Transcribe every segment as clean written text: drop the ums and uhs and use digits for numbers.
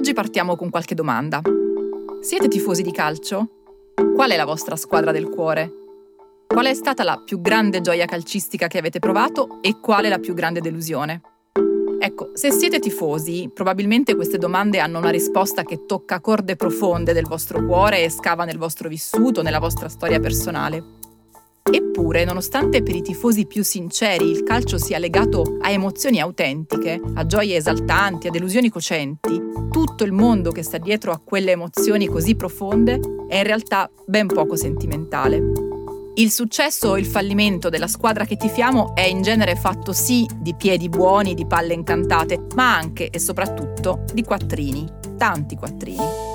Oggi partiamo con qualche domanda. Siete tifosi di calcio? Qual è la vostra squadra del cuore? Qual è stata la più grande gioia calcistica che avete provato e qual è la più grande delusione? Ecco, se siete tifosi, probabilmente queste domande hanno una risposta che tocca corde profonde del vostro cuore e scava nel vostro vissuto, nella vostra storia personale. Eppure, nonostante per i tifosi più sinceri il calcio sia legato a emozioni autentiche, a gioie esaltanti, a delusioni cocenti, tutto il mondo che sta dietro a quelle emozioni così profonde è in realtà ben poco sentimentale. Il successo o il fallimento della squadra che tifiamo è in genere fatto sì di piedi buoni, di palle incantate, ma anche e soprattutto di quattrini, tanti quattrini.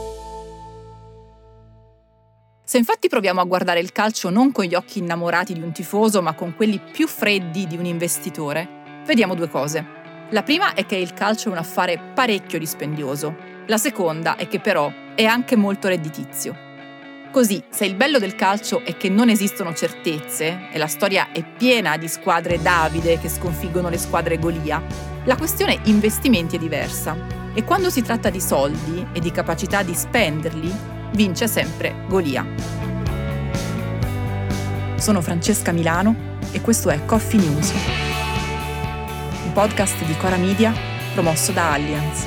Se infatti proviamo a guardare il calcio non con gli occhi innamorati di un tifoso, ma con quelli più freddi di un investitore, vediamo due cose. La prima è che il calcio è un affare parecchio dispendioso. La seconda è che però è anche molto redditizio. Così, se il bello del calcio è che non esistono certezze e la storia è piena di squadre davide che sconfiggono le squadre Golia, la questione investimenti è diversa e quando si tratta di soldi e di capacità di spenderli, vince sempre Golia. Sono Francesca Milano e questo è Coffee News, un podcast di Cora Media promosso da Allianz.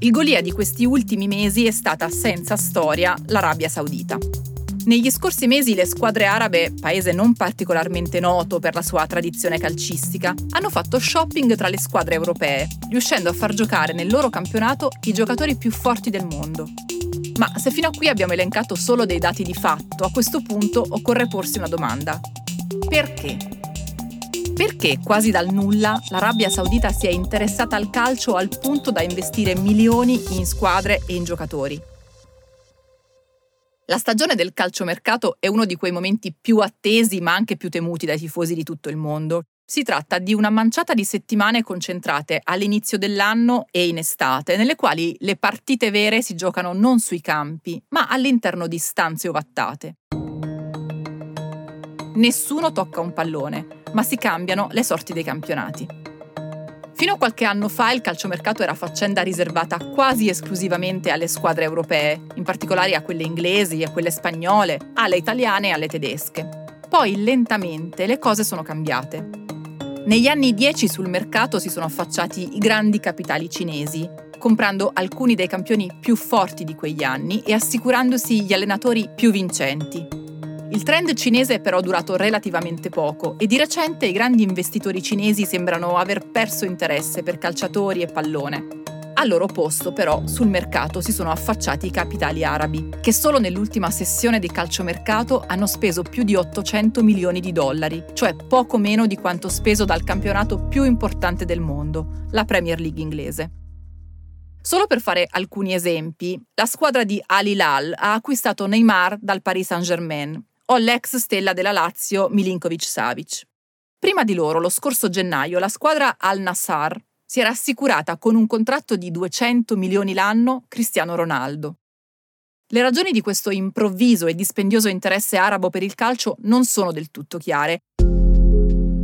Il Golia di questi ultimi mesi è stata senza storia l'Arabia Saudita. Negli scorsi mesi le squadre arabe, paese non particolarmente noto per la sua tradizione calcistica, hanno fatto shopping tra le squadre europee, riuscendo a far giocare nel loro campionato i giocatori più forti del mondo. Ma se fino a qui abbiamo elencato solo dei dati di fatto, a questo punto occorre porsi una domanda. Perché? Perché quasi dal nulla l'Arabia Saudita si è interessata al calcio al punto da investire milioni in squadre e in giocatori? La stagione del calciomercato è uno di quei momenti più attesi ma anche più temuti dai tifosi di tutto il mondo. Si tratta di una manciata di settimane concentrate all'inizio dell'anno e in estate, nelle quali le partite vere si giocano non sui campi, ma all'interno di stanze ovattate. Nessuno tocca un pallone, ma si cambiano le sorti dei campionati. Fino a qualche anno fa il calciomercato era faccenda riservata quasi esclusivamente alle squadre europee, in particolare a quelle inglesi, a quelle spagnole, alle italiane e alle tedesche. Poi lentamente le cose sono cambiate. Negli anni 10 sul mercato si sono affacciati i grandi capitali cinesi, comprando alcuni dei campioni più forti di quegli anni e assicurandosi gli allenatori più vincenti. Il trend cinese è però durato relativamente poco e di recente i grandi investitori cinesi sembrano aver perso interesse per calciatori e pallone. Al loro posto, però, sul mercato si sono affacciati i capitali arabi, che solo nell'ultima sessione di calciomercato hanno speso più di $800 milioni, cioè poco meno di quanto speso dal campionato più importante del mondo, la Premier League inglese. Solo per fare alcuni esempi, la squadra di Al Hilal ha acquistato Neymar dal Paris Saint-Germain, o l'ex stella della Lazio Milinkovic-Savic. Prima di loro, lo scorso gennaio, la squadra Al-Nassar si era assicurata con un contratto di $200 milioni l'anno Cristiano Ronaldo. Le ragioni di questo improvviso e dispendioso interesse arabo per il calcio non sono del tutto chiare.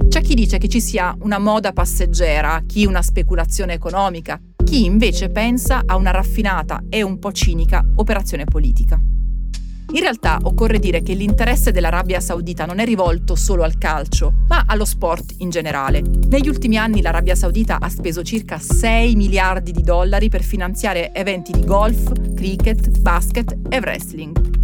C'è chi dice che ci sia una moda passeggera, chi una speculazione economica, chi invece pensa a una raffinata e un po' cinica operazione politica. In realtà occorre dire che l'interesse dell'Arabia Saudita non è rivolto solo al calcio, ma allo sport in generale. Negli ultimi anni l'Arabia Saudita ha speso circa $6 miliardi per finanziare eventi di golf, cricket, basket e wrestling.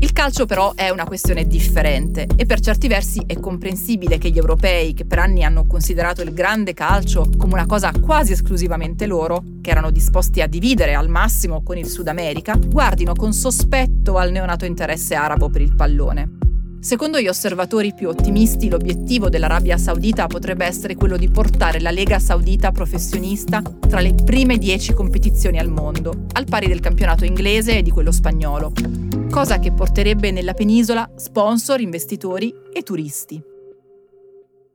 Il calcio però è una questione differente e per certi versi è comprensibile che gli europei, che per anni hanno considerato il grande calcio come una cosa quasi esclusivamente loro, che erano disposti a dividere al massimo con il Sud America, guardino con sospetto al neonato interesse arabo per il pallone. Secondo gli osservatori più ottimisti, l'obiettivo dell'Arabia Saudita potrebbe essere quello di portare la Lega Saudita professionista tra le prime 10 competizioni al mondo, al pari del campionato inglese e di quello spagnolo, cosa che porterebbe nella penisola sponsor, investitori e turisti.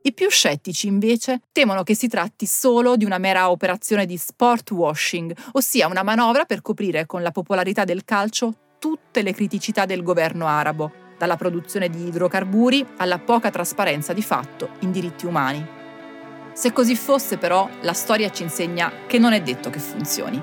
I più scettici, invece, temono che si tratti solo di una mera operazione di sport washing, ossia una manovra per coprire con la popolarità del calcio tutte le criticità del governo arabo, dalla produzione di idrocarburi alla poca trasparenza di fatto in diritti umani. Se così fosse, però, la storia ci insegna che non è detto che funzioni.